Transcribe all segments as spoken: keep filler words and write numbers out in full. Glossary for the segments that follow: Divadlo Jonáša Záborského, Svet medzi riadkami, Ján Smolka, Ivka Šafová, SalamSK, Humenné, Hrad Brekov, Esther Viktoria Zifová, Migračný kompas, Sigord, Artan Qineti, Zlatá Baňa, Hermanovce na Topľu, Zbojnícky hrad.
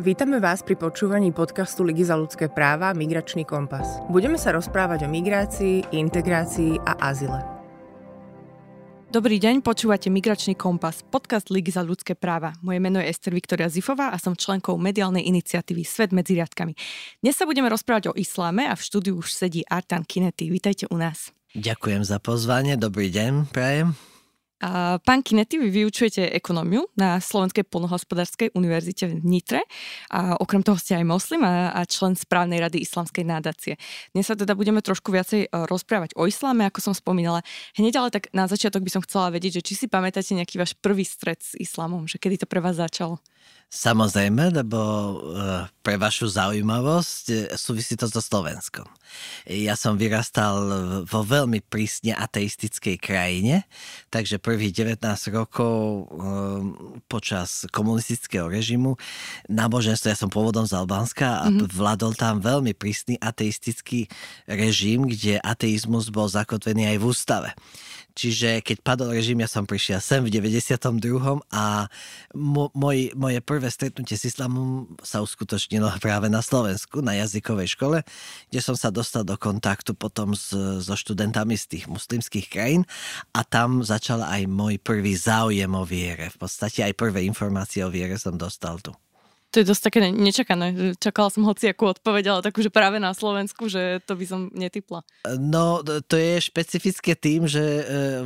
Vítame vás pri počúvaní podcastu Ligy za ľudské práva Migračný kompas. Budeme sa rozprávať o migrácii, integrácii a azyle. Dobrý deň, počúvate Migračný kompas, podcast Ligy za ľudské práva. Moje meno je Esther Viktoria Zifová a som členkou mediálnej iniciatívy Svet medzi riadkami. Dnes sa budeme rozprávať o isláme a v štúdiu už sedí Artan Qineti. Vítajte u nás. Ďakujem za pozvanie, dobrý deň, prajem. Pán Qineti, vy vyučujete ekonómiu na Slovenskej poľnohospodárskej univerzite v Nitre a okrem toho ste aj moslim a, a člen správnej rady islamskej nadácie. Dnes sa teda budeme trošku viacej rozprávať o islame, ako som spomínala. Hneď ale tak na začiatok by som chcela vedieť, že či si pamätáte nejaký váš prvý stret s islamom, že kedy to pre vás začalo? Samozrejme, lebo pre vašu zaujímavosť súvisí to so Slovenskom. Ja som vyrastal vo veľmi prísne ateistickej krajine, takže prvých devätnásť rokov počas komunistického režimu náboženstvo, ja som pôvodom z Albánska a mm-hmm. vládol tam veľmi prísny ateistický režim, kde ateizmus bol zakotvený aj v ústave. Čiže keď padol režim, ja som prišiel sem v deväťdesiatom druhom a môj, moje prvé stretnutie s islamom sa uskutočnilo práve na Slovensku, na jazykovej škole, kde som sa dostal do kontaktu potom s, so študentami z tých muslimských krajín a tam začal aj môj prvý záujem o viere. V podstate aj prvé informácie o viere som dostal tu. To je dosť také nečakané. Čakala som hociakú odpoveď, ale takú, že práve na Slovensku, že to by som netypla. No, to je špecifické tým, že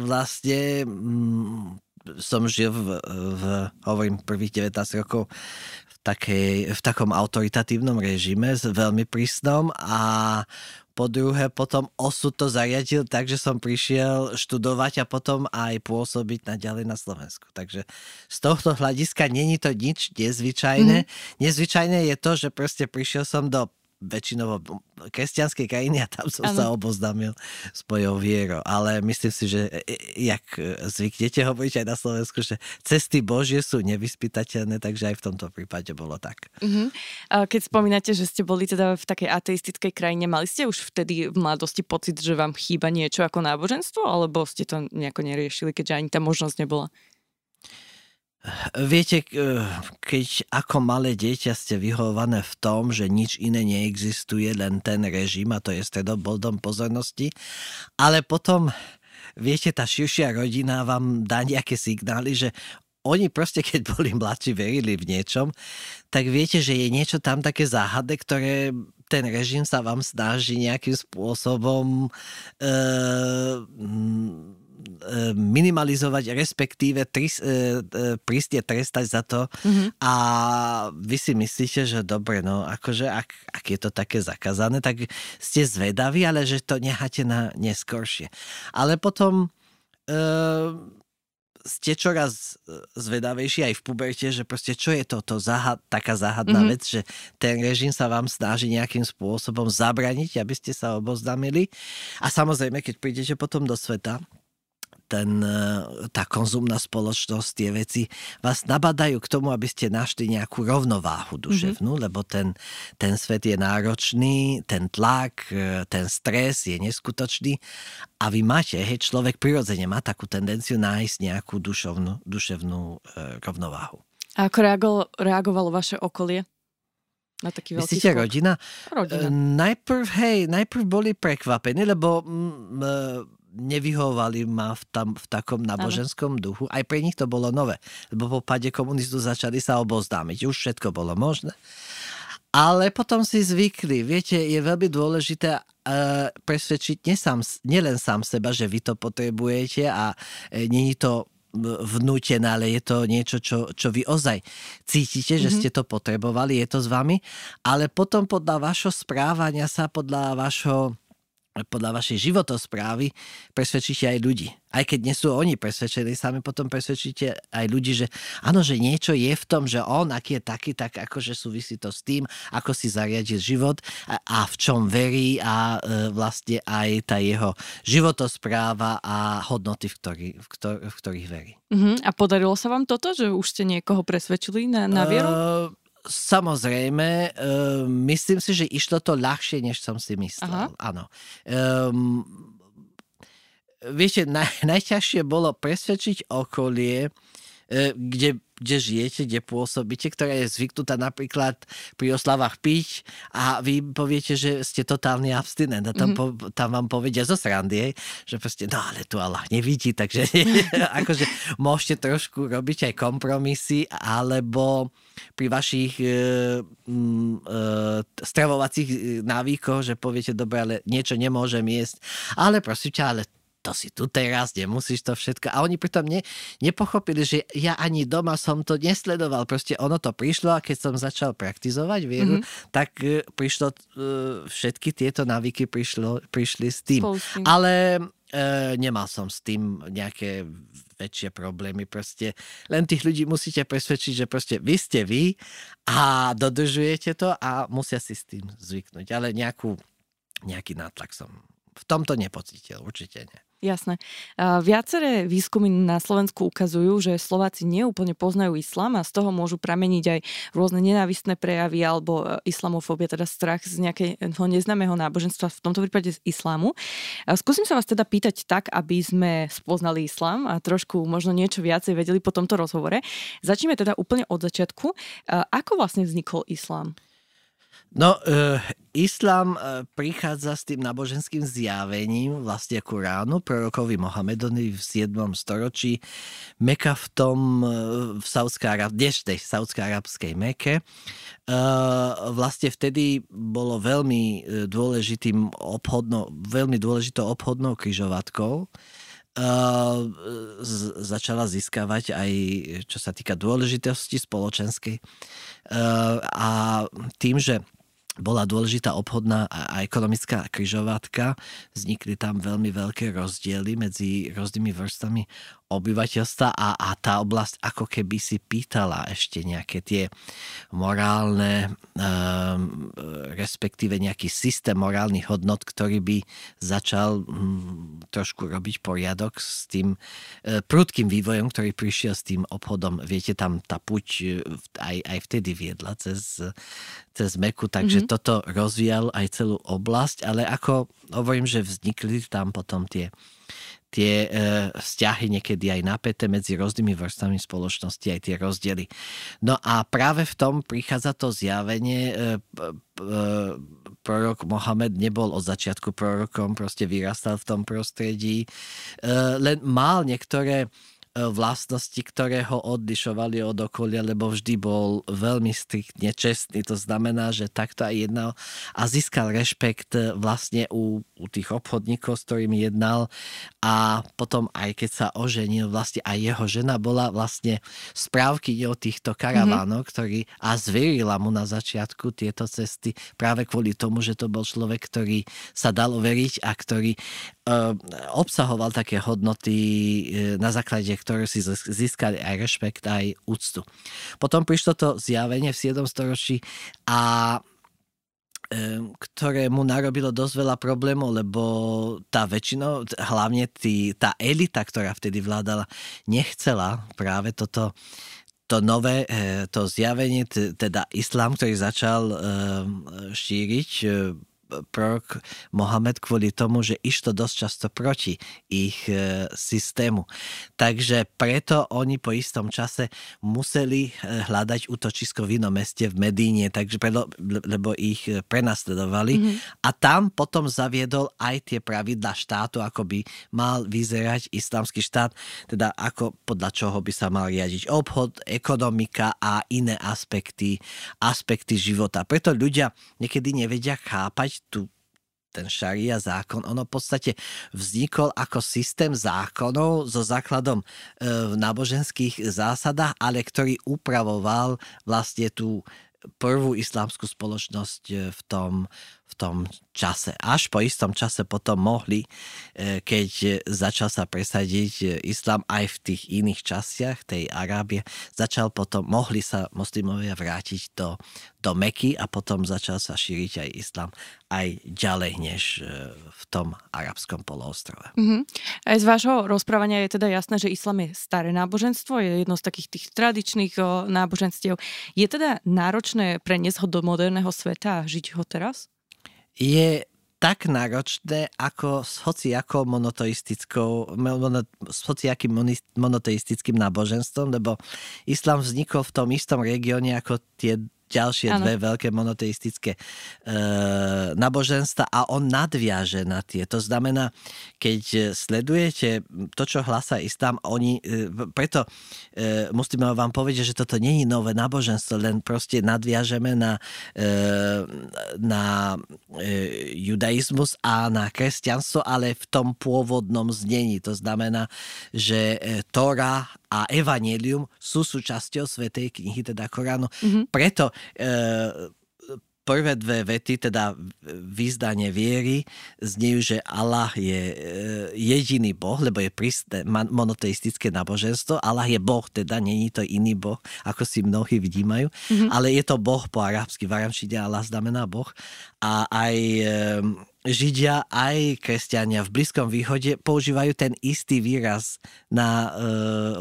vlastne mm, som žil v, v hovorím, prvých devätnásť rokov v, takej, v takom autoritatívnom režime, veľmi prísnom a po druhé, potom osud to zariadil tak, že som prišiel študovať a potom aj pôsobiť naďalej na Slovensku. Takže z tohto hľadiska není to nič nezvyčajné. Mm-hmm. Nezvyčajné je to, že proste prišiel som do väčšinovo kresťanskej krajiny a tam som ano. sa oboznámil s mojou vierou. Ale myslím si, že jak zvyknete hovoriť aj na Slovensku, že cesty Božie sú nevyspytateľné, takže aj v tomto prípade bolo tak. Uh-huh. Keď spomínate, že ste boli teda v takej ateistickej krajine, mali ste už vtedy v mladosti pocit, že vám chýba niečo ako náboženstvo, alebo ste to nejako neriešili, keďže ani tá možnosť nebola? Viete, keď ako malé dieťa ste vychované v tom, že nič iné neexistuje, len ten režim a to je stredobodom pozornosti, ale potom, viete, tá širšia rodina vám dá nejaké signály, že oni proste, keď boli mladší, verili v niečom, tak viete, že je niečo tam také záhadné, ktoré ten režim sa vám snaží nejakým spôsobom e- minimalizovať, respektíve tris, e, e, prísne trestať za to mm-hmm. a vy si myslíte, že dobre, no akože ak, ak je to také zakázané, tak ste zvedaví, ale že to necháte na neskoršie. Ale potom e, ste čoraz zvedavejší aj v puberte, že proste čo je toto záhad, taká záhadná mm-hmm. vec, že ten režim sa vám snaží nejakým spôsobom zabraniť, aby ste sa oboznámili. A samozrejme, keď prídete potom do sveta, Ten, tá konzumná spoločnosť, tie veci vás nabadajú k tomu, aby ste našli nejakú rovnováhu duševnú, mm-hmm. lebo ten, ten svet je náročný, ten tlak, ten stres je neskutočný a vy máte, hej, človek prirodzene má takú tendenciu nájsť nejakú duševnú, duševnú rovnováhu. A ako reagovalo, reagovalo vaše okolie? Na taký veľký Myslíte, rodina? rodina? Najprv, hej, najprv boli prekvapení, lebo m, m, nevyhovovali ma v, tam, v takom náboženskom duchu. Aj pre nich to bolo nové, lebo po páde komunizmu začali sa oboznámiť. Už všetko bolo možné. Ale potom si zvykli. Viete, je veľmi dôležité uh, presvedčiť nesám, nielen sám seba, že vy to potrebujete a e, nie je to vnútené, ale je to niečo, čo, čo vy ozaj cítite, že ste to potrebovali, je to s vami, ale potom podľa vašho správania sa, podľa vašho podľa vašej životosprávy presvedčíte aj ľudí. Aj keď nie sú oni presvedčení, sami potom presvedčíte aj ľudí, že áno, že niečo je v tom, že on, aký je taký, tak akože súvisí to s tým, ako si zariadil život a, a v čom verí a e, vlastne aj tá jeho životospráva a hodnoty, v, ktorý, v, ktor- v ktorých verí. Uh-huh. A podarilo sa vám toto, že už ste niekoho presvedčili na, na vieru? Uh... Samozrejme, e, myslím si, že išlo to ľahšie, než som si myslel. Aha. Áno. Um, viete, naj, najťažšie bolo presvedčiť okolie, kde, kde žijete, kde pôsobíte, ktorá je zvyknutá napríklad pri oslavách piť a vy poviete, že ste totálny abstinent a tam, mm-hmm. po, tam vám povedia zo srandy, že proste, no ale tu Allah nevidí, takže akože môžete trošku robiť aj kompromisy, alebo pri vašich e, e, stravovacích návykoch, že poviete, dobre, ale niečo nemôžem jesť, ale prosím ťa, ale to si tu teraz, nemusíš to všetko. A oni pritom ne, nepochopili, že ja ani doma som to nesledoval. Proste ono to prišlo a keď som začal praktizovať vieru, mm-hmm. tak uh, prišlo, uh, všetky tieto návyky prišlo, prišli s tým. Spolstým. Ale uh, nemal som s tým nejaké väčšie problémy, proste len tých ľudí musíte presvedčiť, že proste vy ste vy a dodržujete to a musia si s tým zvyknúť. Ale nejakú, nejaký nátlak som v tomto nepocítil, určite nie. Jasné. Viaceré výskumy na Slovensku ukazujú, že Slováci neúplne poznajú islám a z toho môžu prameniť aj rôzne nenávistné prejavy alebo islamofóbia, teda strach z nejakého neznámeho náboženstva, v tomto prípade z islámu. Skúsim sa vás teda pýtať tak, aby sme spoznali islám a trošku možno niečo viacej vedeli po tomto rozhovore. Začneme teda úplne od začiatku. Ako vlastne vznikol islám? No, e, islám prichádza s tým náboženským zjavením vlastne Kuránu, prorokovi Mohamedovi v siedmom storočí. Meka v tom, v dneštej saúdsko-arabskej Meke. E, vlastne vtedy bolo veľmi dôležitým obchodnou, veľmi dôležitou obchodnou križovatkou. Uh, z, začala získavať aj čo sa týka dôležitosti spoločenskej. Uh, a tým, že bola dôležitá obchodná a ekonomická križovatka, vznikli tam veľmi veľké rozdiely medzi rôznymi vrstami obyvateľstva a, a tá oblasť ako keby si pýtala ešte nejaké tie morálne, um, respektíve nejaký systém morálnych hodnot, ktorý by začal um, trošku robiť poriadok s tým uh, prudkým vývojom, ktorý prišiel s tým obchodom. Viete, tam tá puť uh, aj, aj vtedy viedla cez, cez Meku, takže mm-hmm. toto rozvíjalo aj celú oblasť, ale ako hovorím, že vznikli tam potom tie, tie e, vzťahy niekedy aj napäté medzi rôznymi vrstami spoločnosti, aj tie rozdiely. No a práve v tom prichádza to zjavenie. E, e, prorok Mohamed nebol od začiatku prorokom, proste vyrastal v tom prostredí, e, len mal niektoré vlastnosti, ktoré ho odlišovali od okolia, lebo vždy bol veľmi striktne čestný. To znamená, že takto aj jednal a získal rešpekt vlastne u, u tých obchodníkov, s ktorými jednal, a potom aj keď sa oženil, vlastne aj jeho žena bola vlastne správkyňou týchto karavánov, mm-hmm. ktorý a zverila mu na začiatku tieto cesty práve kvôli tomu, že to bol človek, ktorý sa dal overiť a ktorý e, obsahoval také hodnoty, e, na základe ktoré si získali aj rešpekt, aj úctu. Potom prišlo to zjavenie v siedmom storočí, a ktoré mu narobilo dosť veľa problémov, lebo tá väčšina, hlavne tí, tá elita, ktorá vtedy vládala, nechcela práve toto to nové, to zjavenie, teda islám, ktorý začal šíriť prorok Mohamed kvôli tomu, že išlo dosť často proti ich e, systému. Takže preto oni po istom čase museli hľadať útočisko v inom meste v Medíne, takže preto, lebo ich prenasledovali. Mm-hmm. A tam potom zaviedol aj tie pravidlá štátu, ako by mal vyzerať islamský štát, teda ako podľa čoho by sa mal riadiť obchod, ekonomika a iné aspekty, aspekty života. Preto ľudia niekedy nevedia chápať tu ten šaria zákon. Ono v podstate vznikol ako systém zákonov so základom e, v náboženských zásadách, ale ktorý upravoval vlastne tú prvú islamskú spoločnosť v tom, v tom čase. Až po istom čase potom mohli, e, keď začal sa presadiť islám aj v tých iných častiach tej Arábie, začal potom, mohli sa moslimovia vrátiť do do Meky a potom začal sa šíriť aj islám aj ďalej než v tom arabskom poloostrove. Mm-hmm. Aj z vášho rozprávania je teda jasné, že islám je staré náboženstvo, je jedno z takých tých tradičných o, náboženstiev. Je teda náročné preniesť ho do moderného sveta a žiť ho teraz? Je tak náročné ako s hociakou monoteistickou, mono, s hociakým monoteistickým náboženstvom, lebo islám vznikol v tom istom regióne ako tie ďalšie ano. dve veľké monoteistické e, náboženstva a on nadviaže na tie. To znamená, keď sledujete to, čo hlása islám, oni, e, preto e, musíme vám povedať, že toto nie je nové náboženstvo, len proste nadviažeme na, e, na e, judaizmus a na kresťanstvo, ale v tom pôvodnom znení. To znamená, že Tóra a evanjelium sú súčasťou Svätej knihy, teda Koránu. Mm-hmm. Preto e, prvé dve vety, teda vyznanie viery, znejú, že Allah je e, jediný Boh, lebo je prísne monoteistické náboženstvo. Allah je Boh, teda nie je to iný Boh, ako si mnohí vnímajú, mm-hmm. ale je to Boh po arabsky. V aramčine Allah znamená Boh. A aj... E, Židia aj kresťania v Blízkom východe používajú ten istý výraz na e,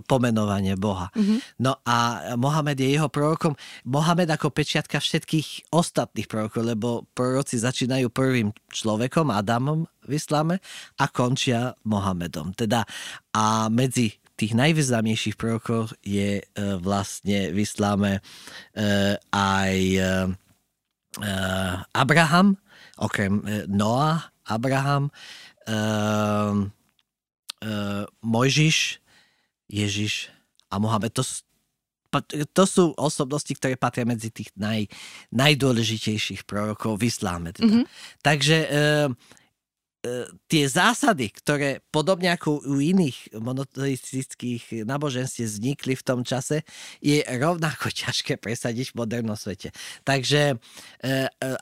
pomenovanie Boha. Mm-hmm. No a Mohamed je jeho prorokom. Mohamed ako pečiatka všetkých ostatných prorokov, lebo proroci začínajú prvým človekom, Adamom v islame, a končia Mohamedom. Teda a medzi tých najvýznamnejších prorokov je e, vlastne v islame e, aj e, e, Abraham, okrem Noa, Abraham, uh, uh, Mojžiš, Ježiš a Mohamed. To, to sú osobnosti, ktoré patria medzi tých naj, najdôležitejších prorokov v isláme. Teda. Mm-hmm. Takže uh, uh, tie zásady, ktoré podobne ako u iných monoteistických náboženstiev vznikli v tom čase, je rovnako ťažké presadiť v modernom svete. Takže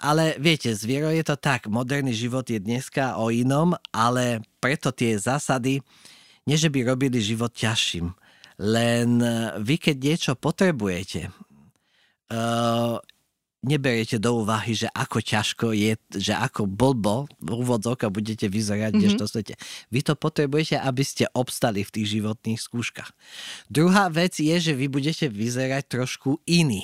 ale viete, s vierou je to tak, moderný život je dneska o inom, ale preto tie zásady, nie že by robili život ťažším, len vy keď niečo potrebujete, neberiete do úvahy, že ako ťažko je, že ako blbo v úvodzovkách budete vyzerať v dnešnom svete. Vy to potrebujete, aby ste obstali v tých životných skúškach. Druhá vec je, že vy budete vyzerať trošku iný.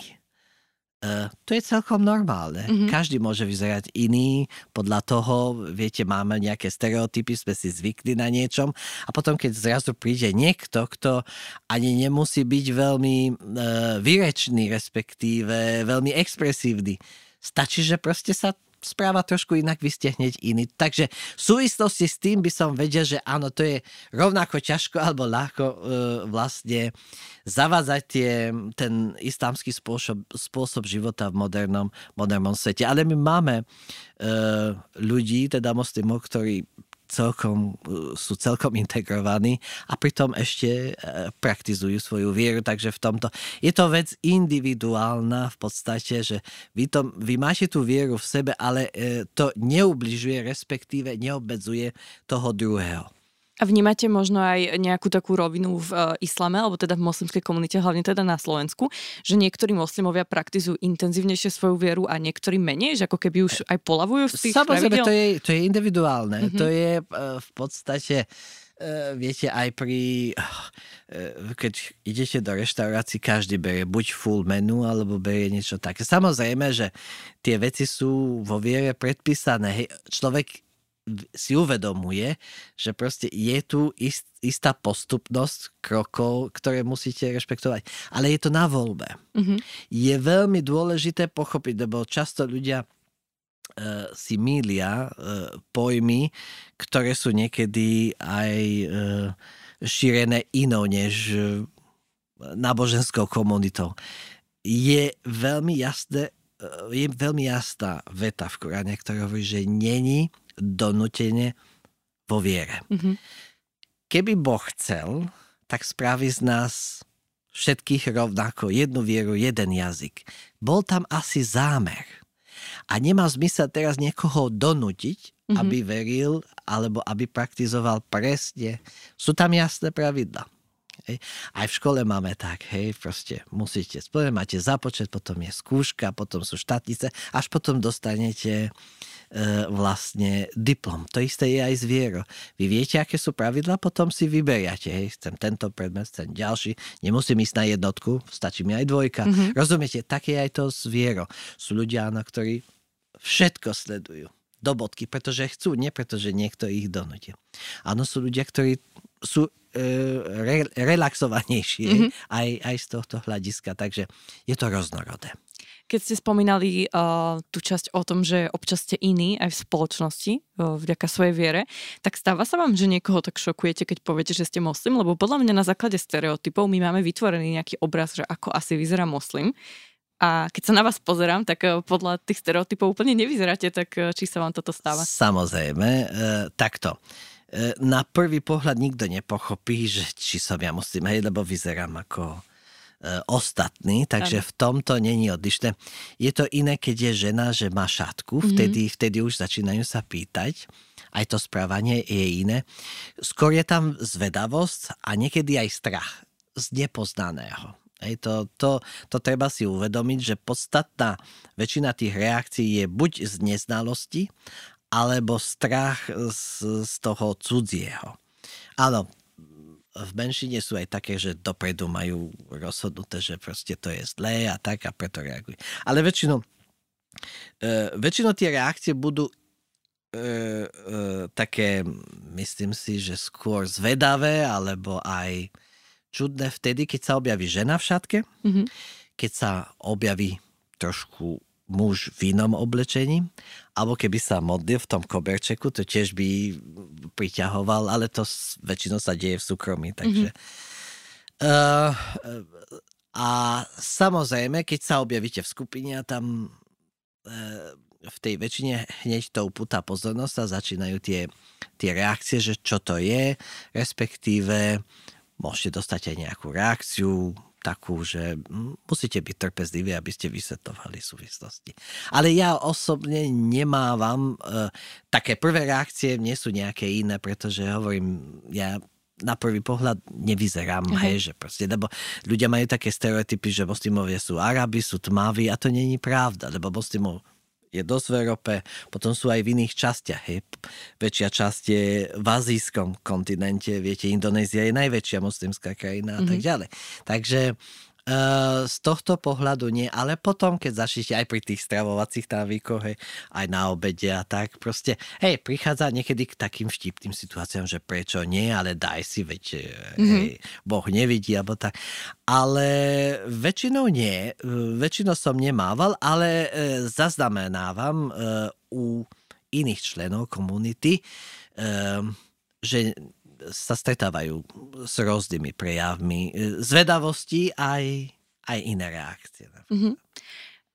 Uh, to je celkom normálne. Mm-hmm. Každý môže vyzerať iný, podľa toho, viete, máme nejaké stereotypy, sme si zvykli na niečom a potom, keď zrazu príde niekto, kto ani nemusí byť veľmi uh, výrečný, respektíve veľmi expresívny, stačí, že proste sa správa trošku inak, vy ste hneď iný. Takže v súvislosti s tým by som vedel, že áno, to je rovnako ťažko alebo ľahko uh, vlastne zavádzať tie, ten islamský spôsob, spôsob života v modernom, modernom svete. Ale my máme uh, ľudí, teda moslimov, ktorí celkom, uh, sú celkom integrovaní a pritom ešte uh, praktizujú svoju vieru, takže v tomto je to vec individuálna v podstate, že vy, to, vy máte tú vieru v sebe, ale uh, to neubližuje, respektíve neobmedzuje toho druhého. A vnímate možno aj nejakú takú rovinu v islame, alebo teda v moslimskej komunite, hlavne teda na Slovensku, že niektorí moslimovia praktizujú intenzívnejšie svoju vieru a niektorí menej, že ako keby už aj polavujú z tých Samozrejme, to je, to je individuálne. Mm-hmm. To je v podstate, viete, aj pri... keď idete do reštaurácií, každý berie buď full menu, alebo berie niečo také. Samozrejme, že tie veci sú vo viere predpísané. Hej, človek si uvedomuje, že proste je tu ist, istá postupnosť krokov, ktoré musíte rešpektovať. Ale je to na voľbe. Mm-hmm. Je veľmi dôležité pochopiť, lebo často ľudia e, si mýlia e, pojmy, ktoré sú niekedy aj e, šírené inou než e, náboženskou komunitou. Je veľmi jasné, e, je veľmi jasná veta v Koráne, ktorá hovorí, že není donútenie vo viere. Mm-hmm. Keby Boh chcel, tak spraví z nás všetkých rovnako jednu vieru, jeden jazyk. Bol tam asi zámer. A nemá zmysel teraz niekoho donútiť, mm-hmm. aby veril alebo aby praktizoval presne. Sú tam jasné pravidlá. Hej. Aj v škole máme tak, hej, proste musíte spĺňať, máte započet, potom je skúška, potom sú štátnice, až potom dostanete vlastne diplom. To isté je aj s vierou. Vy viete, aké sú pravidlá, potom si vyberiate. Hej, chcem tento predmet, chcem ďalší. Nemusím ísť na jednotku, stačí mi aj dvojka. Mm-hmm. Rozumiete, tak je aj to s vierou. Sú ľudia, ktorí všetko sledujú. do bodky, pretože chcú, nie pretože niekto ich donúti. Áno, sú ľudia, ktorí sú e, re, relaxovanejší mm-hmm. aj, aj z tohto hľadiska, takže je to rôznorodé. Keď ste spomínali uh, tú časť o tom, že občas ste iní aj v spoločnosti uh, vďaka svojej viere, tak stáva sa vám, že niekoho tak šokujete, keď poviete, že ste moslim? Lebo podľa mňa na základe stereotypov my máme vytvorený nejaký obraz, že ako asi vyzerá moslim. A keď sa na vás pozerám, tak uh, podľa tých stereotypov úplne nevyzeráte, tak uh, či sa vám toto stáva? Samozrejme, e, takto. E, na prvý pohľad nikto nepochopí, že či som ja moslim, hej, lebo vyzerám ako... ostatní, takže v tomto není odlišné. Je to iné, keď je žena, že má šatku, vtedy, vtedy už začínajú sa pýtať. Aj to správanie je iné. Skôr je tam zvedavosť a niekedy aj strach z nepoznaného. Hej, to, to, to treba si uvedomiť, že podstatná väčšina tých reakcií je buď z neznalosti, alebo strach z, z toho cudzieho. Áno, v menšine sú aj také, že dopredu majú rozhodnuté, že proste to je zlé a tak a preto reagujú. Ale väčšinou, e, väčšinou tie reakcie budú e, e, také, myslím si, že skôr zvedavé alebo aj čudné vtedy, keď sa objaví žena v šatke, mm-hmm. keď sa objaví trošku muž v inom oblečení, alebo keby sa modlil v tom koberčeku, to tiež by priťahoval, ale to väčšinou sa deje v súkromí, takže... Mm-hmm. Uh, a samozrejme, keď sa objavíte v skupine a tam uh, v tej väčšine hneď to upúta pozornosť a začínajú tie, tie reakcie, že čo to je, respektíve môžete dostať aj nejakú reakciu, takú, že musíte byť trpezliví, aby ste vysvetlovali súvislosti. Ale ja osobne nemávam e, také prvé reakcie, nie sú nejaké iné, pretože hovorím, ja na prvý pohľad nevyzerám, uh-huh. hej, že proste, lebo ľudia majú také stereotypy, že moslimovia sú Arabi, sú tmaví a to nie je pravda, lebo moslimov je dosť v Európe, potom sú aj v iných častiach. Hej. Väčšia časť je v azijskom kontinente, viete, Indonézia je najväčšia moslimská krajina mm-hmm. a tak ďalej. Takže e, z tohto pohľadu nie, ale potom, keď začnete aj pri tých stravovacích návykoch, hej, aj na obede a tak, proste, hej, prichádza niekedy k takým vtipným situáciám, že prečo nie, ale daj si, veď, mm-hmm. hej, Boh nevidí, alebo tak. Ale väčšinou nie, väčšinou som nemával, ale zaznamenávam u iných členov komunity, že sa stretávajú s rôznymi prejavmi zvedavosti aj, aj iné reakcie. Mm-hmm.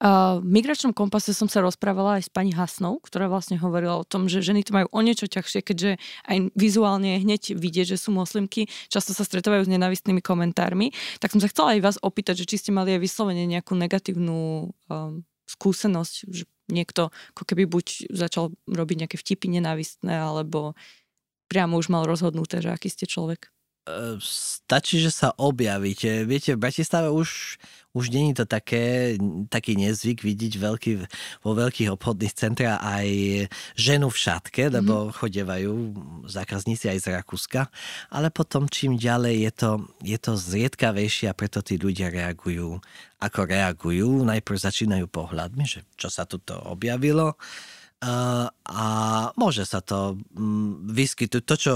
V Migračnom kompase som sa rozprávala aj s pani Hasnou, ktorá vlastne hovorila o tom, že ženy to majú o niečo ťažšie, keďže aj vizuálne hneď vidieť, že sú moslimky, často sa stretávajú s nenávistnými komentármi. Tak som sa chcela aj vás opýtať, že či ste mali aj vyslovene nejakú negatívnu um, skúsenosť, že niekto ako keby buď začal robiť nejaké vtipy nenávistné, alebo priamo už mal rozhodnuté, že aký ste človek. Stačí, že sa objavíte. Viete, v Bratislave už, už nie je to také, taký nezvyk vidieť veľký, vo veľkých obchodných centrách aj ženu v šatke, lebo mm-hmm. chodievajú zákazníci aj z Rakúska, ale potom čím ďalej je to, je to zriedkavejšie a preto tí ľudia reagujú, ako reagujú. Najprv začínajú pohľadmi, že čo sa tuto objavilo, a môže sa to vyskytnúť. To, čo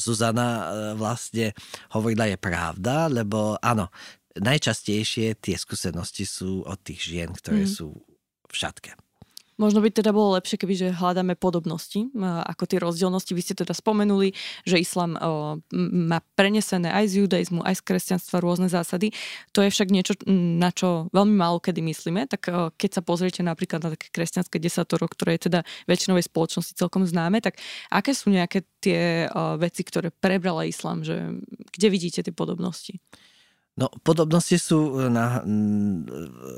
Zuzana vlastne hovorila, je pravda, lebo áno, najčastejšie tie skúsenosti sú od tých žien, ktoré mm. sú v šatke. Možno by teda bolo lepšie, kebyže hľadáme podobnosti, ako tie rozdielnosti. Vy ste teda spomenuli, že islám má prenesené aj z judaizmu, aj z kresťanstva rôzne zásady. To je však niečo, na čo veľmi málo kedy myslíme. Tak keď sa pozriete napríklad na také kresťanské desatoro, ktoré je teda väčšinovej spoločnosti celkom známe, tak aké sú nejaké tie veci, ktoré prebrala islám? Že kde vidíte tie podobnosti? No, podobnosti sú, na,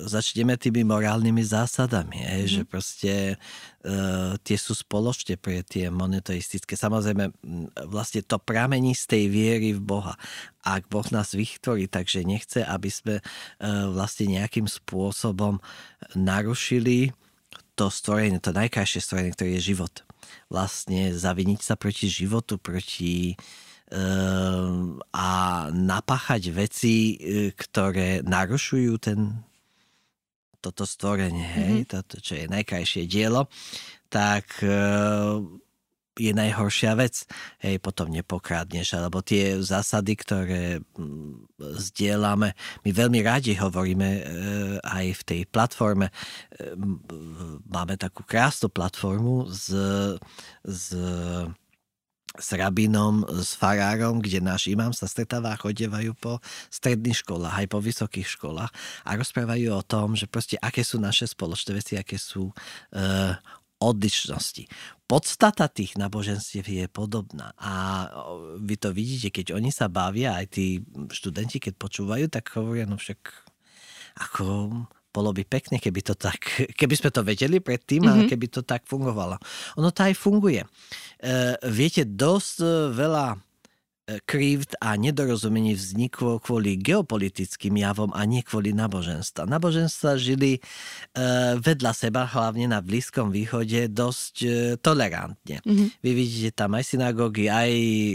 začneme tými morálnymi zásadami, mm. že proste uh, tie sú spoločne pre tie monoteistické. Samozrejme, vlastne to pramení z tej viery v Boha. Ak Boh nás vytvorí, takže nechce, aby sme uh, vlastne nejakým spôsobom narušili to stvorenie, to najkrajšie stvorenie, ktoré je život. Vlastne zaviniť sa proti životu, proti... a napáchať veci, ktoré narušujú ten, toto stvorenie, hej, mm-hmm. toto, čo je najkrajšie dielo. tak je najhoršia vec. Hej, potom nepokradneš, alebo tie zásady, ktoré zdieľame, my veľmi radi hovoríme aj v tej platforme. Máme takú krásnu platformu s, s, s rabinom, s farárom, kde náš imám sa stretáva a chodievajú po stredných školách, aj po vysokých školách a rozprávajú o tom, že proste aké sú naše spoločné veci, aké sú uh, odlišnosti. Podstata tých náboženstiev je podobná a vy to vidíte, keď oni sa bavia, aj tí študenti, keď počúvajú, tak hovoria, no však ako bolo by pekne, keby to tak, keby sme to vedeli predtým, mm-hmm. ale keby to tak fungovalo. Ono to aj funguje. E, viete, dosť veľa krívd a nedorozumení vzniklo kvôli geopolitickým javom a nie kvôli náboženstva. Náboženstva žili e, vedľa seba, hlavne na Blízkom východe, dosť e, tolerantne. Mm-hmm. Vy vidíte tam aj synagógy, aj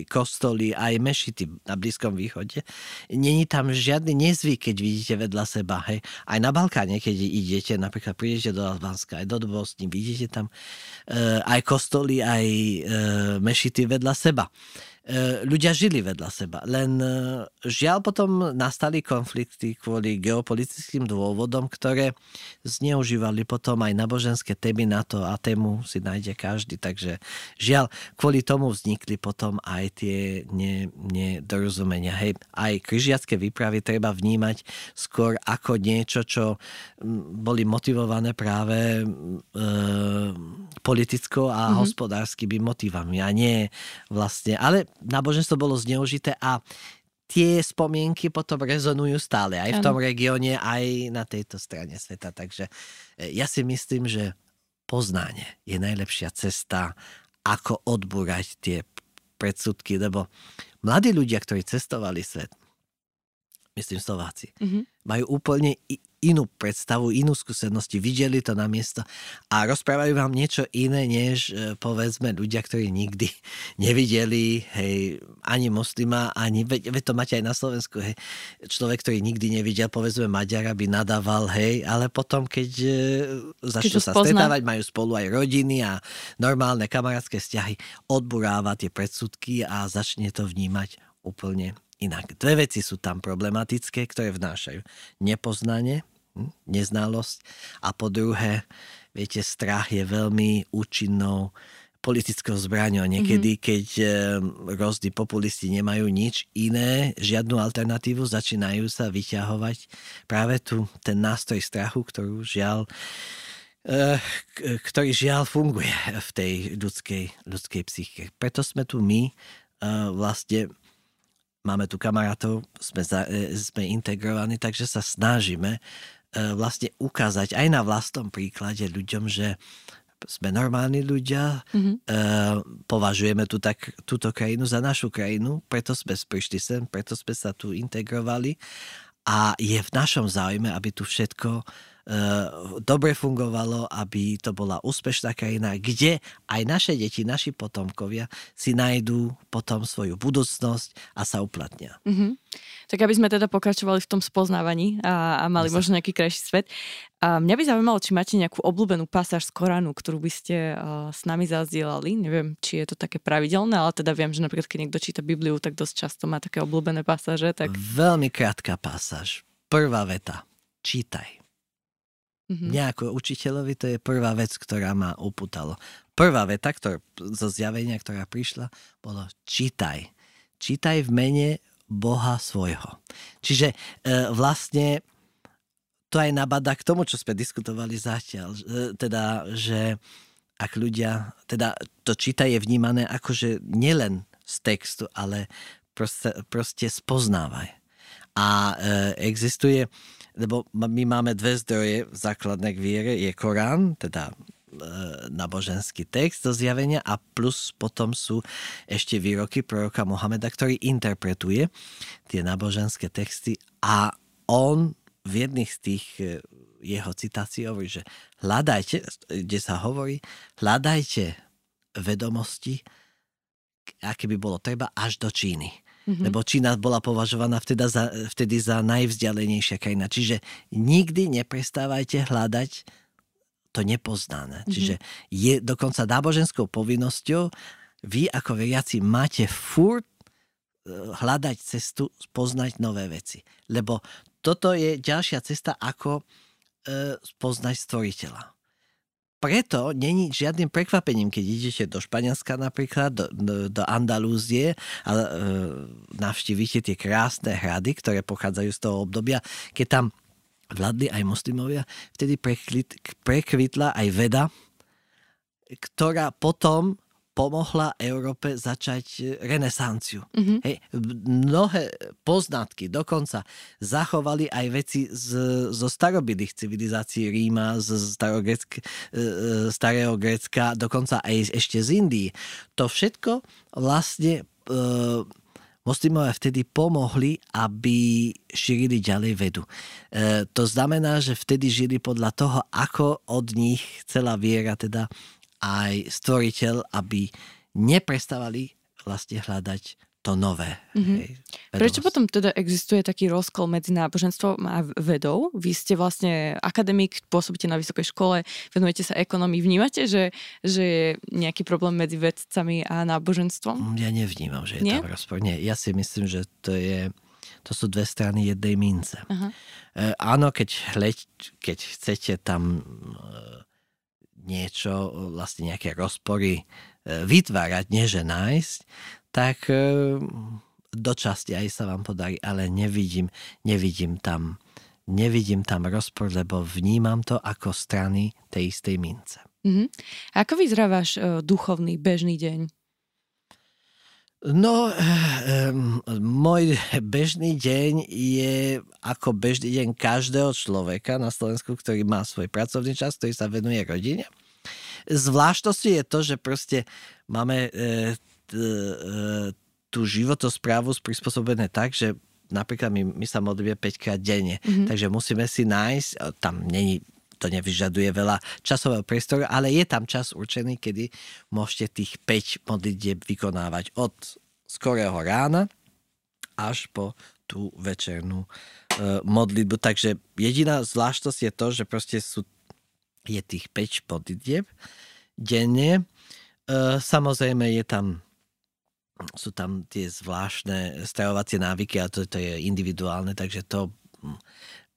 kostoly, aj mešity na Blízkom východe. Není tam žiadny nezvyk, keď vidíte vedľa seba. Hej. Aj na Balkáne, keď idete, napríklad prídete do Albánska, aj do Bosny, vidíte tam e, aj kostoly, aj e, mešity vedľa seba. Ľudia žili vedľa seba, len žiaľ potom nastali konflikty kvôli geopolitickým dôvodom, ktoré zneužívali potom aj náboženské témy na to a tému si nájde každý, takže žiaľ kvôli tomu vznikli potom aj tie nedorozumenia. Hej, aj križiacké výpravy treba vnímať skôr ako niečo, čo boli motivované práve e, politickou a mm-hmm. hospodárskymi motivami a nie vlastne, ale náboženstvo bolo zneužité a tie spomienky potom rezonujú stále aj v tom regióne, aj na tejto strane sveta. Takže ja si myslím, že poznanie je najlepšia cesta, ako odbúrať tie predsudky, lebo mladí ľudia, ktorí cestovali svet, myslím Slováci, mm-hmm. majú úplne inú predstavu, inú skúsenosti, videli to na miesto a rozprávajú vám niečo iné, než povedzme ľudia, ktorí nikdy nevideli, hej, ani moslima, ani, veď ve to máte aj na Slovensku, hej, človek, ktorý nikdy nevidel, povedzme Maďara, by nadával, hej, ale potom, keď e, začnú sa stretávať, majú spolu aj rodiny a normálne kamarátske vzťahy, odburáva tie predsudky a začne to vnímať úplne inak. Dve veci sú tam problematické, ktoré vnášajú nepoznanie, neznalosť a po druhé, viete, strach je veľmi účinnou politickou zbraňou. Niekedy, mm-hmm. keď e, rôzni populisti nemajú nič iné, žiadnu alternatívu, začínajú sa vyťahovať práve tu ten nástroj strachu, ktorú žiaľ, e, ktorý žiaľ funguje v tej ľudskej, ľudskej psychike. Preto sme tu my e, vlastne máme tu kamarátov, sme, za, sme integrovaní, takže sa snažíme vlastne ukázať aj na vlastnom príklade ľuďom, že sme normálni ľudia, mm-hmm. považujeme tú, tak, túto krajinu za našu krajinu, preto sme prišli sem, preto sme sa tu integrovali a je v našom záujme, aby tu všetko dobre fungovalo, aby to bola úspešná krajina, kde aj naše deti, naši potomkovia si nájdú potom svoju budúcnosť a sa uplatnia. Mm-hmm. Tak aby sme teda pokračovali v tom spoznávaní a, a mali Myslím. možno nejaký krajší svet. A mňa by zaujímalo, či máte nejakú obľúbenú pasáž z Koránu, ktorú by ste uh, s nami zazdielali. Neviem, či je to také pravidelné, ale teda viem, že napríklad keď niekto číta Bibliu, tak dosť často má také obľúbené pasáže. Tak... Veľmi krátka pasáž. Prvá veta. Čítaj. Mm-hmm. Nejako učiteľovi to je prvá vec, ktorá ma upútalo. Prvá veta ktorá, zo zjavenia, ktorá prišla, bolo čítaj. Čítaj v mene Boha svojho. Čiže e, vlastne to aj nabada k tomu, čo sme diskutovali zatiaľ. E, teda, že ak ľudia, teda to čítaj je vnímané akože nielen z textu, ale proste, proste spoznávaj. A e, existuje... lebo my máme dve zdroje základné k viere, je Korán, teda e, náboženský text do zjavenia a plus potom sú ešte výroky proroka Mohameda, ktorý interpretuje tie náboženské texty a on v jedných z tých jeho citácií hovorí, že hľadajte, kde sa hovorí, hľadajte vedomosti, aké by bolo treba až do Číny. Mm-hmm. Lebo Čína bola považovaná vtedy za, vtedy za najvzdialenejšia krajina. Čiže nikdy neprestávajte hľadať to nepoznané. Mm-hmm. Čiže je dokonca náboženskou povinnosťou, vy ako veriaci máte furt hľadať cestu, poznať nové veci. Lebo toto je ďalšia cesta, ako e, poznať stvoriteľa. Preto není žiadnym prekvapením, keď idete do Španielska napríklad, do, do, do Andalúzie a e, navštívite tie krásne hrady, ktoré pochádzajú z toho obdobia, keď tam vládli aj moslimovia, vtedy prekvitla aj veda, ktorá potom pomohla Európe začať renesanciu. Mm-hmm. Hej, mnohé poznatky dokonca zachovali aj veci z, zo starobylých civilizácií Ríma, z starého Grécka, dokonca aj ešte z Indii. To všetko vlastne e, moslimovia vtedy pomohli, aby šírili ďalej vedu. E, to znamená, že vtedy žili podľa toho, ako od nich celá viera teda aj stvoriteľ, aby neprestávali vlastne hľadať to nové. Mm-hmm. Hej, prečo potom teda existuje taký rozkol medzi náboženstvom a vedou? Vy ste vlastne akademik, pôsobíte na vysokej škole, venujete sa ekonomii. Vnímate, že, že je nejaký problém medzi vedcami a náboženstvom? Ja nevnímam, že je Nie? tam rozpor. Nie, ja si myslím, že to je to sú dve strany jednej mince. Aha. E, áno, keď, hleď, keď chcete tam E, niečo, vlastne nejaké rozpory vytvárať, neže nájsť, tak do časti aj sa vám podarí, ale nevidím, nevidím tam, nevidím tam rozpor, lebo vnímam to ako strany tej istej mince. Mm-hmm. Ako vyzerá váš e, duchovný, bežný deň? No, um, môj bežný deň je ako bežný deň každého človeka na Slovensku, ktorý má svoj pracovný čas, ktorý sa venuje rodine. Zvláštnosťou je to, že proste máme e, t, e, tú životosprávu prispôsobené tak, že napríklad my, my sa modlíme päťkrát denne, mm-hmm. takže musíme si nájsť, tam není, to nevyžaduje veľa časového priestoru, ale je tam čas určený, kedy môžete tých päť modlitieb vykonávať od skorého rána až po tú večernú e, modlitbu. Takže jediná zvláštnosť je to, že proste sú, je tých päť modlitieb denne. E, samozrejme je tam sú tam tie zvláštne stravovacie návyky, ale to, to je individuálne, takže to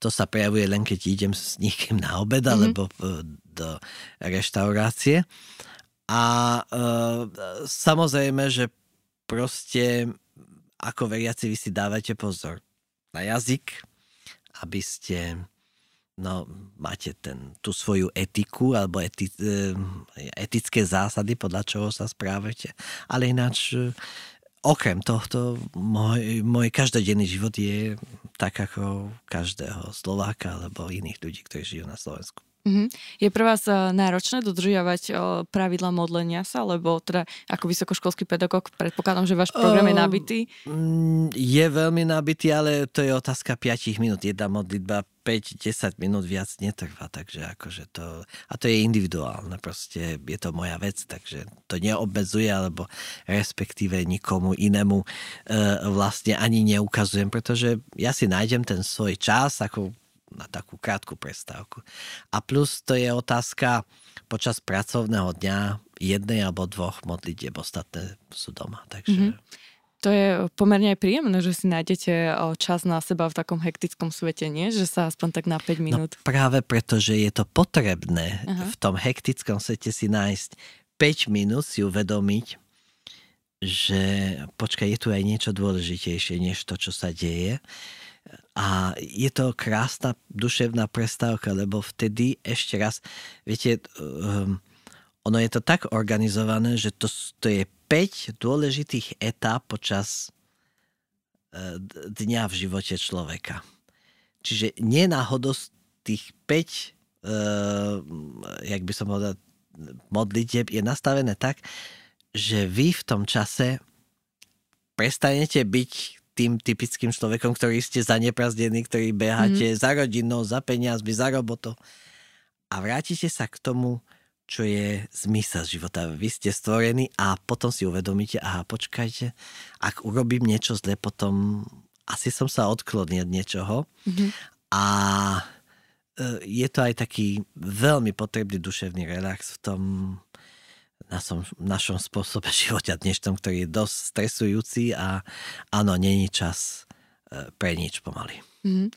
To sa prejavuje len, keď idem s niekým na obed, mm-hmm. alebo do reštaurácie. A e, samozrejme, že proste ako veriaci vy si dávate pozor na jazyk, aby ste, no, máte ten, tú svoju etiku alebo eti, e, etické zásady, podľa čoho sa správate. Ale ináč, okrem tohto, môj, môj každodenný život je tak ako každého Slováka alebo iných ľudí, ktorí žijú na Slovensku. Mm-hmm. Je pre vás náročné dodržiavať pravidla modlenia sa? Lebo teda ako vysokoškolský pedagóg predpokladám, že váš program je nabitý. Je veľmi nabitý, ale to je otázka päť minút. Jedna modlitba päť až desať minút viac netrvá, takže akože to, a to je individuálne, proste je to moja vec, takže to neobmedzuje, alebo respektíve nikomu inému e, vlastne ani neukazujem, pretože ja si nájdem ten svoj čas ako na takú krátku prestávku. A plus to je otázka počas pracovného dňa jednej alebo dvoch modlitieb, ostatné sú doma, takže mm-hmm. To je pomerne aj príjemné, že si nájdete čas na seba v takom hektickom svete, nie? Že sa aspoň tak na päť minút. No práve preto, že je to potrebné. Aha. V tom hektickom svete si nájsť päť minút, si uvedomiť, že počkaj, je tu aj niečo dôležitejšie, než to, čo sa deje. A je to krásna duševná prestávka, lebo vtedy ešte raz, viete, um, ono je to tak organizované, že to, to je päť dôležitých etáp počas dňa v živote človeka. Čiže nenáhodou z tých päť, jak by som povedal, modlitieb je nastavené tak, že vy v tom čase prestanete byť tým typickým človekom, ktorý ste zaneprázdený, ktorý beháte mm. za rodinou, za peniazmi, za robotou a vrátite sa k tomu, čo je zmysel života. Vy ste stvorení a potom si uvedomíte, aha, počkajte, ak urobím niečo zle, potom asi som sa odklonil od niečoho. Mm-hmm. A je to aj taký veľmi potrebný duševný relax v tom našom, našom spôsobe života dnešnom, ktorý je dosť stresujúci a áno, není čas pre nič pomaly. Mm-hmm.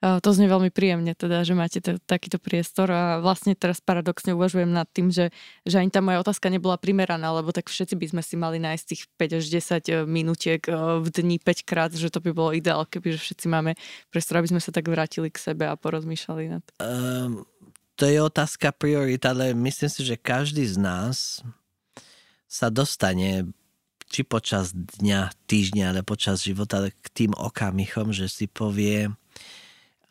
To znie veľmi príjemne, teda, že máte t- takýto priestor a vlastne teraz paradoxne uvažujem nad tým, že, že ani tá moja otázka nebola primeraná, lebo tak všetci by sme si mali nájsť tých päť až desať minútiek v dni päť krát, že to by bolo ideál, kebyže všetci máme priestor, aby sme sa tak vrátili k sebe a porozmýšľali nad. Um, to je otázka priorit, ale myslím si, že každý z nás sa dostane či počas dňa, týždňa, ale počas života k tým okamichom, že si povie,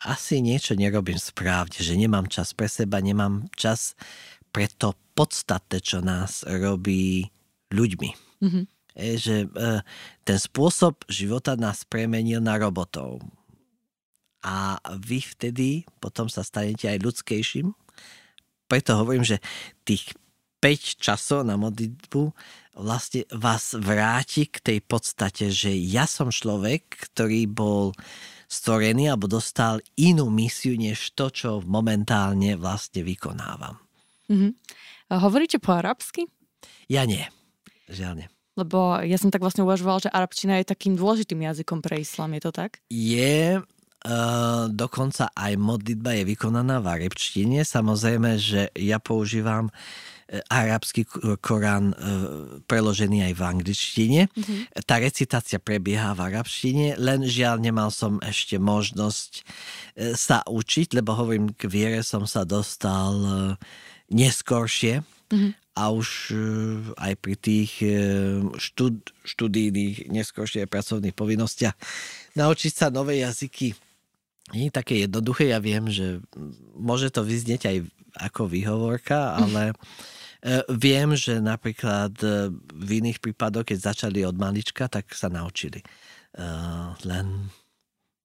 asi niečo nerobím správne, že nemám čas pre seba, nemám čas pre to podstatné, čo nás robí ľuďmi. Mm-hmm. E, že e, ten spôsob života nás premenil na robotov. A vy vtedy potom sa stanete aj ľudskejším. Preto hovorím, že tých päť časov na modlitbu vlastne vás vráti k tej podstate, že ja som človek, ktorý bol stvorený alebo dostal inú misiu, než to, čo momentálne vlastne vykonávam. Mm-hmm. Hovoríte po arabsky? Ja nie, žiaľ nie. Lebo ja som tak vlastne uvažoval, že arabčina je takým dôležitým jazykom pre islám, je to tak? Je, e, dokonca aj modlitba je vykonaná v arabčine. Samozrejme, že ja používam arabský Korán preložený aj v angličtine. Mm-hmm. Tá recitácia prebieha v arabštine, len žiaľ nemal som ešte možnosť sa učiť, lebo hovorím, k viere som sa dostal neskoršie mm-hmm. a už aj pri tých štud, študijných neskoršie pracovných povinnostiach naučiť sa nové jazyky nie je také jednoduché. Ja viem, že môže to vyznieť aj ako výhovorka, ale viem, že napríklad v iných prípadoch, keď začali od malička, tak sa naučili. Uh, len...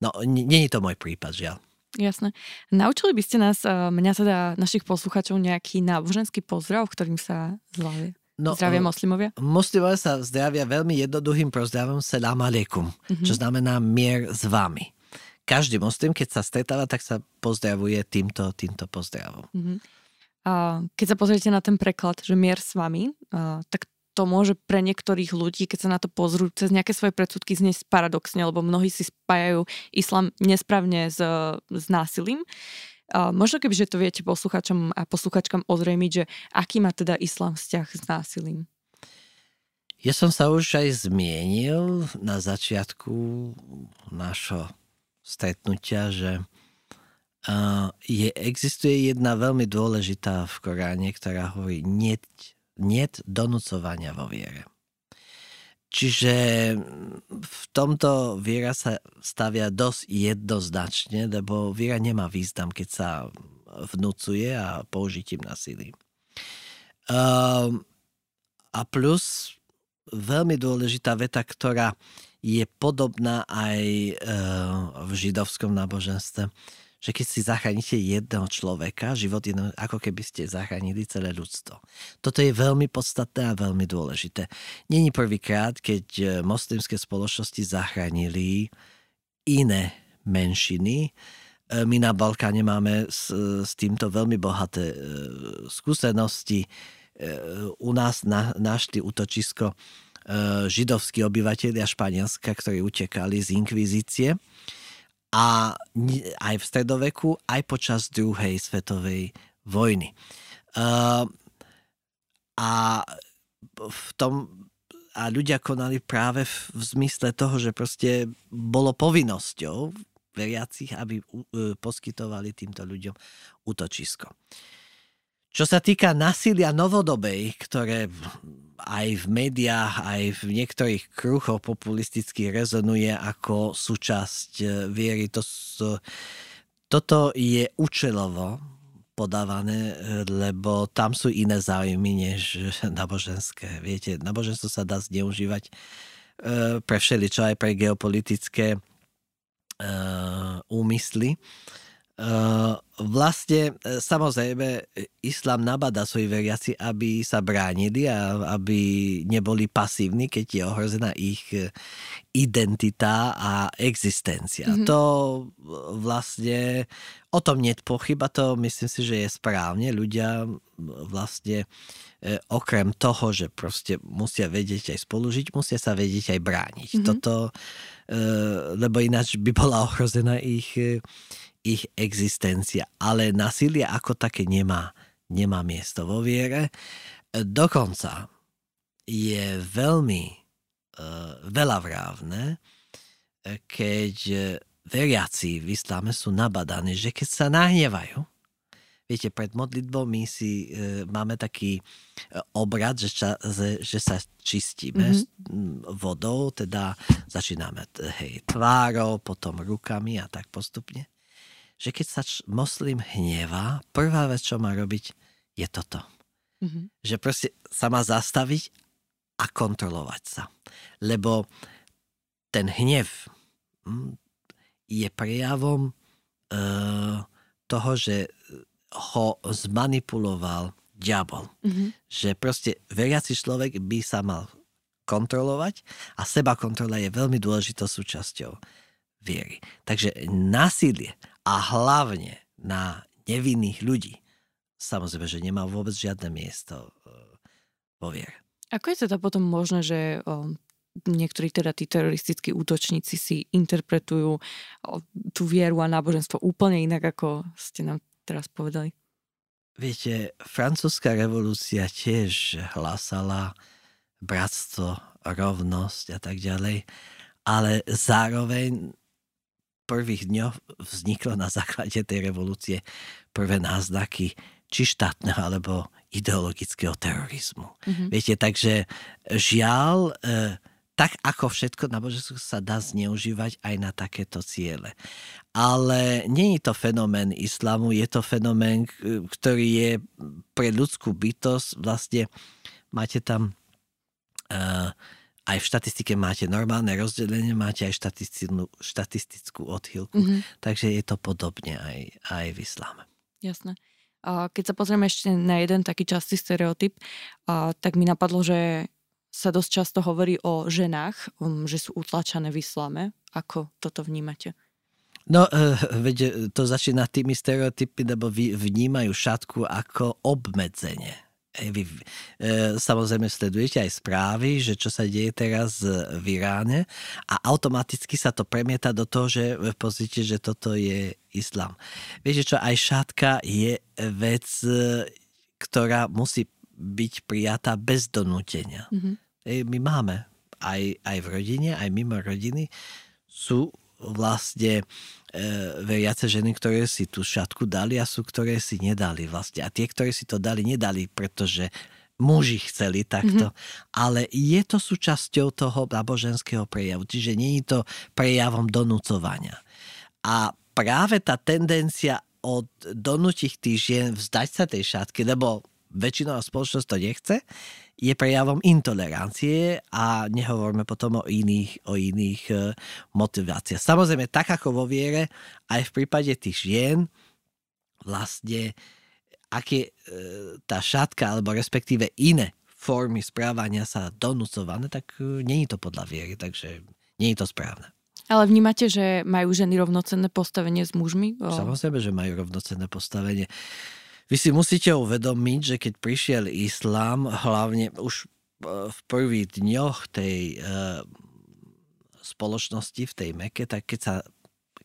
No, nie, nie je to môj prípad, žiaľ. Jasné. Naučili by ste nás, mňa teda, našich posluchačov, nejaký náboženský pozdrav, ktorým sa zlavie? No, zdravia moslimovia? Moslimovia sa zdravia veľmi jednoduchým pozdravom Selam aleikum, mm-hmm. čo znamená mier s vami. Každý moslim, keď sa stretáva, tak sa pozdravuje týmto, týmto pozdravom. Uh-huh. A keď sa pozriete na ten preklad, že mier s vami, a, tak to môže pre niektorých ľudí, keď sa na to pozrú, cez nejaké svoje predsudky znieť paradoxne, lebo mnohí si spájajú islám nesprávne s, s násilím. A možno kebyže to viete posluchačom a posluchačkám ozrejmiť, že aký má teda islám vzťah s násilím? Ja som sa už aj zmienil na začiatku našho stretnutia, že uh, je, existuje jedna veľmi dôležitá v Koráne, ktorá hovorí niet, niet donúcovania vo viere. Čiže v tomto viera sa stavia dosť jednoznačne, lebo viera nemá význam, keď sa vnúcuje a použitím násilí. Uh, a plus veľmi dôležitá veta, ktorá je podobná aj e, v židovskom náboženstve, že keď si zachránite jedného človeka, život jedno, ako keby ste zachránili celé ľudstvo. Toto je veľmi podstatné a veľmi dôležité. Není prvýkrát, keď moslimské spoločnosti zachránili iné menšiny. E, my na Balkáne máme s, s týmto veľmi bohaté e, skúsenosti. E, u nás na, našli útočisko židovskí obyvatelia Španielska, ktorí utekali z inkvizície a aj v stredoveku, aj počas druhej svetovej vojny. A, v tom, a ľudia konali práve v, v zmysle toho, že proste bolo povinnosťou veriacich, aby poskytovali týmto ľuďom útočisko. Čo sa týka násilia novodobej, ktoré aj v médiách, aj v niektorých kruhoch populistických rezonuje ako súčasť viery, to, toto je účelovo podávané, lebo tam sú iné záujmy než náboženské. Viete, náboženstvo sa dá zneužívať pre všeličo, aj pre geopolitické úmysly. Vlastne, samozrejme, islám nabáda svojich veriaci, aby sa bránili a aby neboli pasívni, keď je ohrozená ich identita a existencia. Mm-hmm. To vlastne, o tom nie je pochyb a to myslím si, že je správne. Ľudia vlastne, okrem toho, že proste musia vedieť aj spolužiť, musia sa vedieť aj brániť. Mm-hmm. Toto, lebo ináč by bola ohrozená ich ich existencia, ale násilie ako také nemá, nemá miesto vo viere. Dokonca je veľmi e, veľavrávne, keď veriaci v isláme sú nabadaní, že keď sa nahnevajú, viete, pred modlitbou my si e, máme taký obrad, že, ča, že, že sa čistíme mm-hmm. vodou, teda začíname hej, tvárou, potom rukami a tak postupne. Že keď sa č- moslim hnievá, prvá vec, čo má robiť, je toto. Mm-hmm. Že proste sa má zastaviť a kontrolovať sa. Lebo ten hnev hm, je prejavom e, toho, že ho zmanipuloval diabol. Mm-hmm. Že proste veriaci človek by sa mal kontrolovať a seba kontrola je veľmi dôležitou súčasťou viery. Takže násilie a hlavne na nevinných ľudí. Samozrejme, že nemá vôbec žiadne miesto vo viere. Ako je teda potom možné, že niektorí teda tí teroristickí útočníci si interpretujú tú vieru a náboženstvo úplne inak, ako ste nám teraz povedali? Viete, francúzska revolúcia tiež hlásala bratstvo, rovnosť a tak ďalej, ale zároveň prvých dňoch vzniklo na základe tej revolúcie prvé náznaky či štátneho, alebo ideologického terorizmu. Mm-hmm. Viete, takže žiaľ, e, tak ako všetko náboženstvo sa dá zneužívať aj na takéto ciele. Ale nie je to fenomén islamu, je to fenomén, ktorý je pre ľudskú bytosť, vlastne máte tam... E, Aj v štatistike máte normálne rozdelenie, máte aj štatistickú odchýlku. Mm-hmm. Takže je to podobne aj, aj v isláme. Jasné. A keď sa pozrieme ešte na jeden taký častý stereotyp, a tak mi napadlo, že sa dosť často hovorí o ženách, že sú utlačané v isláme. Ako toto vnímate? No, veď to začína tými stereotypy, lebo vnímajú šatku ako obmedzenie. Vy, samozrejme sledujete aj správy, že čo sa deje teraz v Iráne a automaticky sa to premieta do toho, že pozrite, že toto je islám. Viete čo, aj šatka je vec, ktorá musí byť prijatá bez donútenia. Mm-hmm. My máme aj, aj v rodine, aj mimo rodiny sú vlastne veriace ženy, ktoré si tú šatku dali a sú, ktoré si nedali vlastne. A tie, ktoré si to dali, nedali, pretože muži chceli takto. Mm-hmm. Ale je to súčasťou toho náboženského prejavu. Čiže nie je to prejavom donúcovania. A práve tá tendencia od donútich tých žien vzdať sa tej šatky, lebo väčšinou spoločnosť to nechce, je prejavom intolerancie a nehovoríme potom o iných, o iných motiváciách. Samozrejme, tak ako vo viere, aj v prípade tých žien, vlastne, ak je tá šatka, alebo respektíve iné formy správania sa donúcované, tak nie je to podľa viery, takže nie je to správne. Ale vnímate, že majú ženy rovnocenné postavenie s mužmi? Samozrejme, že majú rovnocenné postavenie. Vy si musíte uvedomiť, že keď prišiel islám, hlavne už v prvých dňoch tej e, spoločnosti v tej Meke, tak keď, sa,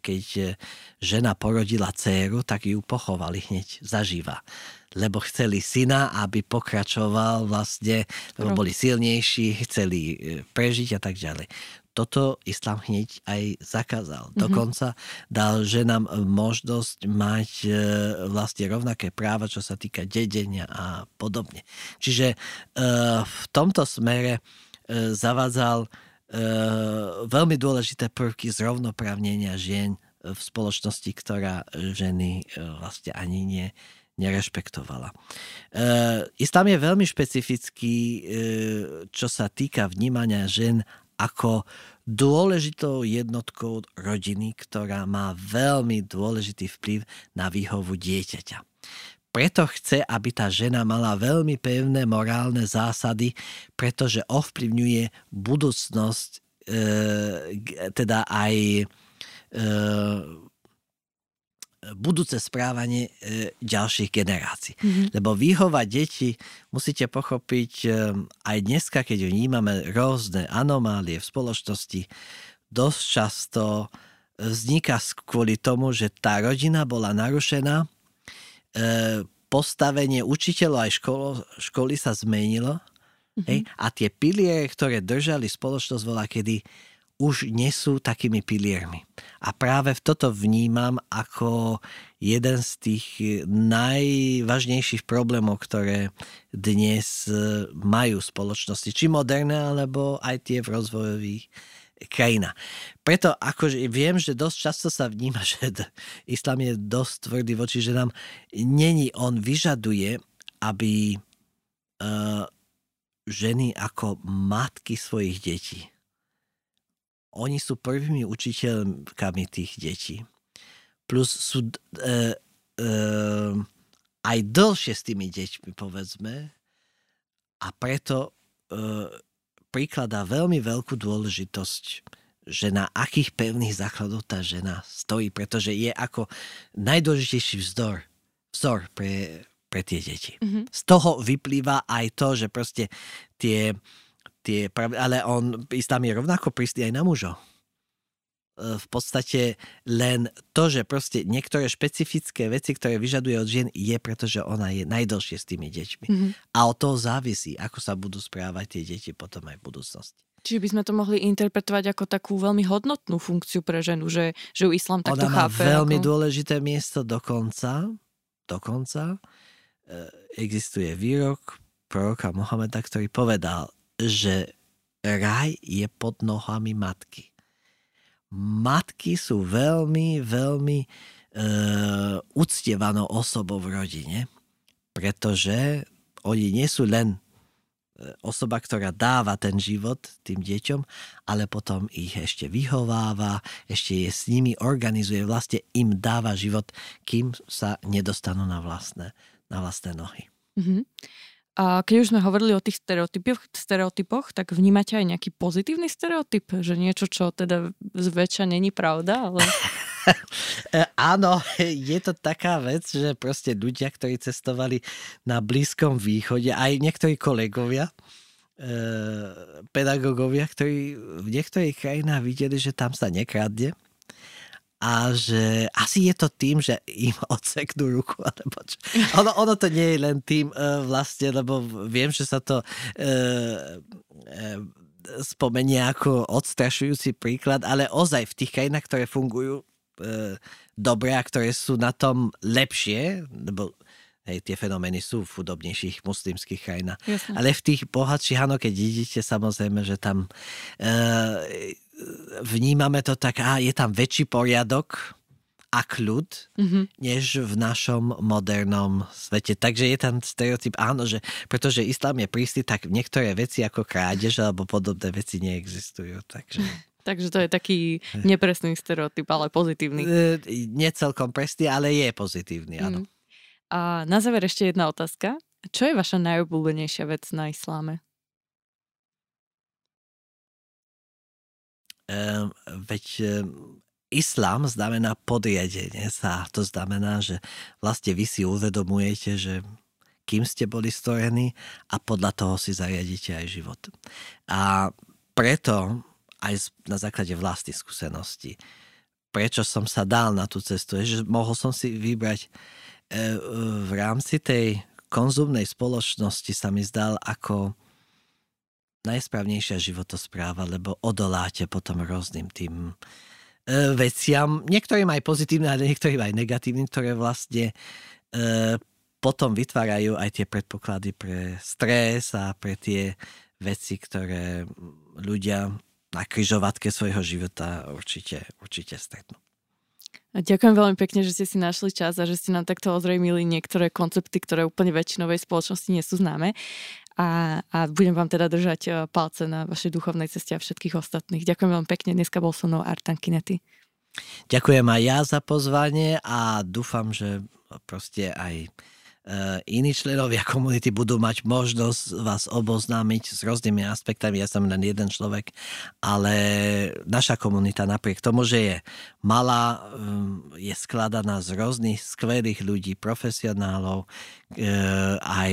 keď žena porodila dcéru, tak ju pochovali hneď zaživa. Lebo chceli syna, aby pokračoval vlastne, lebo boli silnejší, chceli prežiť a tak ďalej. Toto islám hneď aj zakázal. Dokonca dal ženám možnosť mať vlastne rovnaké práva, čo sa týka dedenia a podobne. Čiže v tomto smere zavádzal veľmi dôležité prvky zrovnoprávnenia žien v spoločnosti, ktorá ženy vlastne ani nie nerešpektovala. Islám je veľmi špecifický, čo sa týka vnímania žien ako dôležitou jednotkou rodiny, ktorá má veľmi dôležitý vplyv na výchovu dieťaťa. Preto chce, aby tá žena mala veľmi pevné morálne zásady, pretože ovplyvňuje budúcnosť, e, teda aj e, budúce správanie e, ďalších generácií. Mm-hmm. Lebo výchova detí, musíte pochopiť, e, aj dneska, keď vnímame rôzne anomálie v spoločnosti, dosť často vzniká kvôli tomu, že tá rodina bola narušená, postavenie učiteľov aj školo, školy sa zmenilo, mm-hmm. hej? A tie piliere, ktoré držali spoločnosť voľakedy, už nie sú takými piliermi. A práve toto vnímam ako jeden z tých najvážnejších problémov, ktoré dnes majú spoločnosti, či moderné, alebo aj tie v rozvojových krajina. Preto akože viem, že dosť často sa vníma, že islám je dosť tvrdý voči ženám. Není, on vyžaduje, aby uh, ženy ako matky svojich detí. Oni sú prvými učiteľkami tých detí. Plus sú uh, uh, aj dlhšie s tými deťmi, povedzme. A preto uh, prikladá veľmi veľkú dôležitosť, že na akých pevných základoch tá žena stojí, pretože je ako najdôležitejší vzdor, vzor pre, pre tie deti. Mm-hmm. Z toho vyplýva aj to, že proste tie, tie ale on islám je rovnako prísny aj na mužov. V podstate len to, že proste niektoré špecifické veci, ktoré vyžaduje od žien, je, pretože ona je najdlhšie s tými deťmi. Mm-hmm. A od toho závisí, ako sa budú správať tie deti potom aj v budúcnosti. Čiže by sme to mohli interpretovať ako takú veľmi hodnotnú funkciu pre ženu, že, že ju islám takto ona chápe. Ona má veľmi ako dôležité miesto dokonca. Dokonca existuje výrok proroka Mohameda, ktorý povedal, že raj je pod nohami matky. Matky sú veľmi, veľmi e, uctievanou osobou v rodine, pretože oni nie sú len osoba, ktorá dáva ten život tým deťom, ale potom ich ešte vychováva, ešte je s nimi, organizuje, vlastne im dáva život, kým sa nedostanú na vlastné, na vlastné nohy. Mm-hmm. A keď už sme hovorili o tých stereotypoch, stereotypoch, tak vnímate aj nejaký pozitívny stereotyp? Že niečo, čo teda zväčša není pravda? Ale áno, je to taká vec, že proste ľudia, ktorí cestovali na Blízkom východe, aj niektorí kolegovia, eh, pedagógovia, ktorí v niektorých krajinách videli, že tam sa nekradne. A že asi je to tým, že im odseknú ruku, alebo čo. Ono, ono to nie je len tým e, vlastne, lebo viem, že sa to e, e, spomenie ako odstrašujúci príklad, ale ozaj v tých krajinách, ktoré fungujú e, dobre a ktoré sú na tom lepšie, lebo hej, tie fenomény sú v chudobnejších muslimských krajinách, jasne, ale v tých bohatších, áno, keď vidíte, samozrejme, že tam E, vnímame to tak, a je tam väčší poriadok a kľud, mm-hmm. než v našom modernom svete. Takže je tam stereotyp, áno, že pretože islám je prísny, tak niektoré veci ako krádež alebo podobné veci neexistujú. Takže takže to je taký nepresný stereotyp, ale pozitívny. Nie celkom presný, ale je pozitívny, áno. Mm. A na záver ešte jedna otázka. Čo je vaša najobľúbenejšia vec na isláme? Veď islám znamená podriadenie sa. To znamená, že vlastne vy si uvedomujete, že kým ste boli stvorení a podľa toho si zariadíte aj život. A preto, aj na základe vlastných skúseností, prečo som sa dal na tú cestu, je, že mohol som si vybrať v rámci tej konzumnej spoločnosti, sa mi zdal ako najsprávnejšia životospráva, lebo odoláte potom rôznym tým e, veciam, niektorým aj pozitívnym, ale niektorým aj negatívnym, ktoré vlastne e, potom vytvárajú aj tie predpoklady pre stres a pre tie veci, ktoré ľudia na križovatke svojho života určite, určite stretnú. A ďakujem veľmi pekne, že ste si našli čas a že ste nám takto ozrejmili niektoré koncepty, ktoré úplne väčšinovej spoločnosti nie sú známe. A a, a budem vám teda držať palce na vašej duchovnej ceste a všetkých ostatných. Ďakujem veľmi pekne, dneska bol so mnou Artan Qineti. Ďakujem aj ja za pozvanie a dúfam, že proste aj iní členovia komunity budú mať možnosť vás oboznámiť s rôznymi aspektami. Ja som len jeden človek, ale naša komunita napriek tomu, že je malá, je skladaná z rôznych skvelých ľudí, profesionálov, aj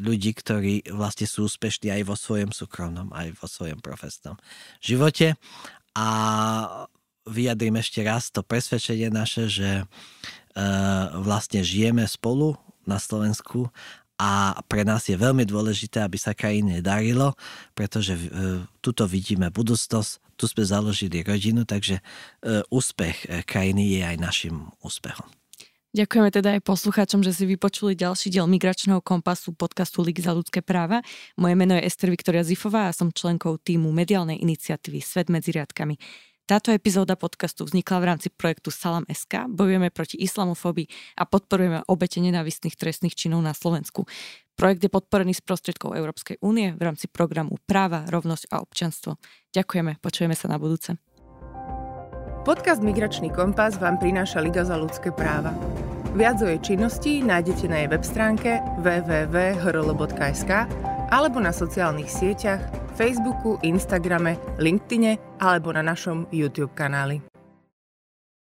ľudí, ktorí vlastne sú úspešní aj vo svojom súkromnom, aj vo svojom profesnom živote. A vyjadrím ešte raz to presvedčenie naše, že vlastne žijeme spolu na Slovensku a pre nás je veľmi dôležité, aby sa krajine darilo, pretože tuto vidíme budúcnosť, tu sme založili rodinu, takže úspech krajiny je aj našim úspechom. Ďakujeme teda aj poslucháčom, že si vypočuli ďalší diel Migračného kompasu podcastu Liga za ľudské práva. Moje meno je Esther Viktoria Zifová a som členkou týmu mediálnej iniciatívy Svet medzi riadkami. Táto epizóda podcastu vznikla v rámci projektu SalamSK, bojujeme proti islamofóbii a podporujeme obete nenávistných trestných činov na Slovensku. Projekt je podporený z prostriedkov Európskej únie v rámci programu Práva, rovnosť a občianstvo. Ďakujeme, počujeme sa na budúce. Podcast Migračný kompas vám prináša Liga za ľudské práva. Viac o jej činnosti nájdete na jej web stránke w w w bodka h r l bodka s k alebo na sociálnych sieťach Facebooku, Instagrame, LinkedIne alebo na našom YouTube kanáli.